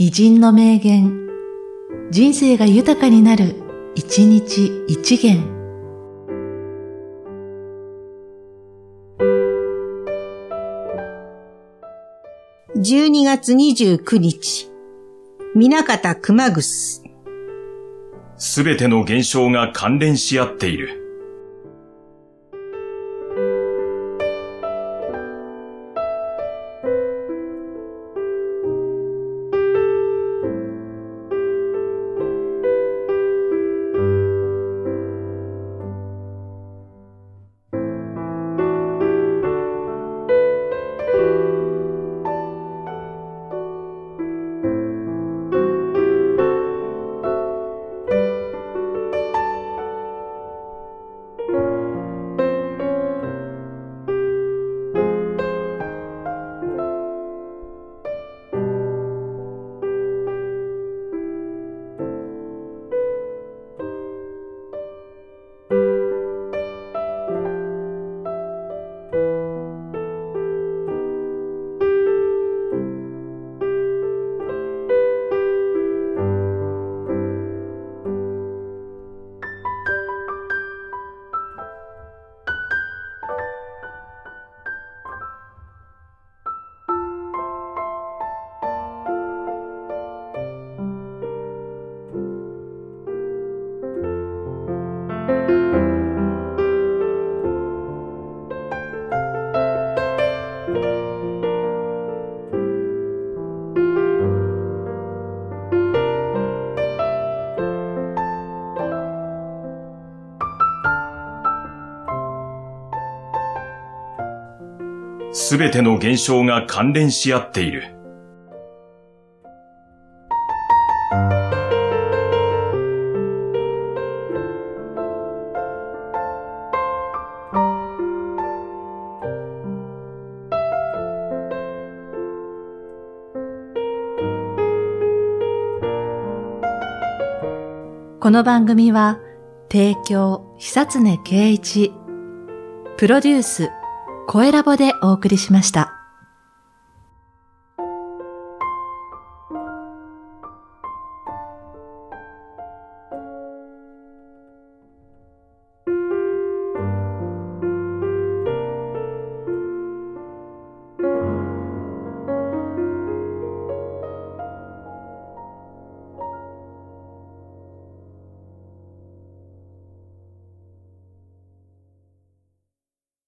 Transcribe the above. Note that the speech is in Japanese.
偉人の名言、人生が豊かになる一日一元。12月29日、南方熊楠。すべての現象が関連し合っている。すべての現象が関連し合っている。この番組は、提供久常圭一、プロデュース声ラボでお送りしました。